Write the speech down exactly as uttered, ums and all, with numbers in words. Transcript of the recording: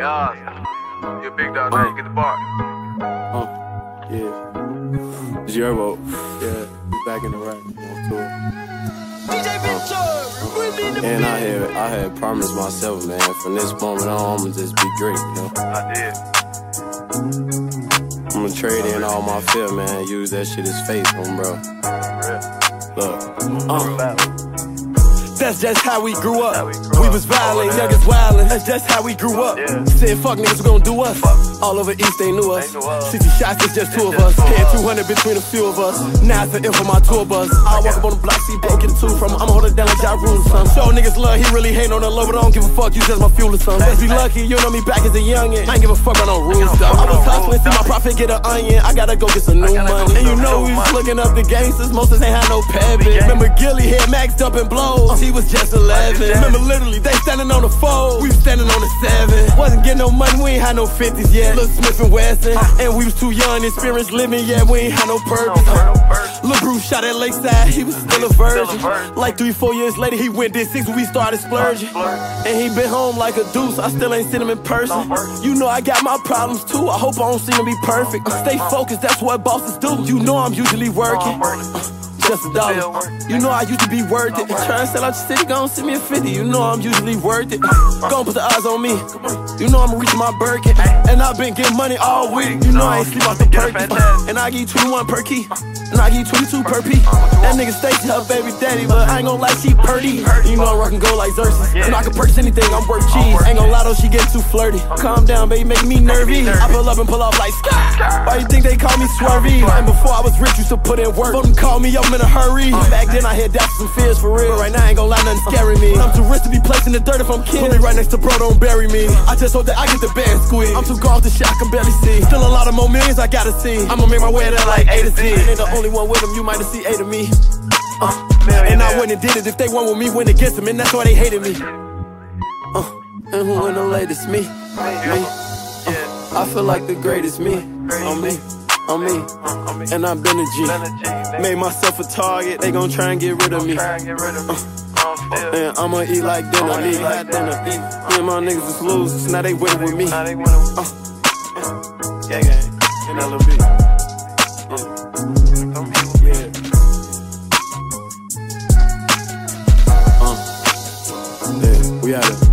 Hey, Oz, you're big dog, now you get the bar. Oh, yeah. It's your vote. Yeah, he's back in the right. D J Ventura, with me in the And I had, I had promised myself, man, from this moment on, I'ma just be Drake, you know? I did. I'ma trade in all my fear, man, use that shit as faith, on bro. Look. Uh. That's just how we grew up. We, grew we was violent, niggas wildin'. That's just how we grew up. Yeah. Said fuck niggas, we gon' do us. Fuck. All over East, they knew us. They knew us. sixty shots, it's just it's two of us. Had two hundred between a few of us. Now it's an M for my tour bus. I walk up on the block, see bro, get a two from. I'ma hold it down like Ja Rule or something. Show niggas love, he really hate on the low, but I don't give a fuck. You just my fuel or something. Let's be lucky, you know me back as a youngin'. I ain't give a fuck on no rules, though. I was hustling, see my profit get an onion. I gotta go get some new money. And you know we was looking up the gangsters, most of us ain't had no pad, bitch. Remember Gilly had maxed up and blows. He was just eleven. Remember literally, they standing on the fold. We was standing on the seven. Wasn't getting no money, we ain't had no fifties yet. Lil Smith and Wesson. And we was too young, experienced living, yeah, we ain't had no purpose. Lil Bruce shot at Lakeside, he was still a virgin. Like three, four years later, he went did six when we started splurging. And he been home like a deuce, I still ain't seen him in person. You know I got my problems too, I hope I don't seem to be perfect. Stay focused, that's what bosses do. You know I'm usually working. Just a dollar. You know I used to be worth it. Try and sell out your city, gon' send me a fifty. You know I'm usually worth it. Gon' put the eyes on me. You know I'm reaching my Birkin. And I've been getting money all week. You know I ain't sleep out the Perky. And I give you twenty-one per key. And I give you twenty-two per P. That nigga Stacy, her baby daddy, but I ain't gon' lie, she purty. You know I'm rockin' gold like Xerxes. You know I can purchase anything, I'm worth cheese. Ain't gon' lie though, she getting too flirty. Calm down, baby, make me nervy. I pull up and pull off like Scott. Why you think they call me Swervy? And before I was rich, used to put in work. But them call me up in a hurry. Back then I had doubts and fears for real. Right now I ain't gon' lie, nothing scary me. I'm too rich to be placed in the dirt if I'm kidding. Put me right next to bro, don't bury me. I just hope that I get the band squeeze. I'm too gone off the shot, I can barely see. Still a lot of more millions I gotta see. I'ma make my way to like A to Z. And ain't the only one with them, you might have seen eight of me. Uh, and I wouldn't have did it if they won with me, went against them, and that's why they hated me. Uh, and who in the latest? Me. Me. Uh, I feel like the greatest me. On me. On me, and I've been a G. Made myself a target, they gon' try and get rid of me. Uh, and I'ma eat like dinner, me like dinner. Me and my niggas is losers, now they winning with me. Uh, yeah, yeah, and I love it. Yeah. Uh, yeah, we out of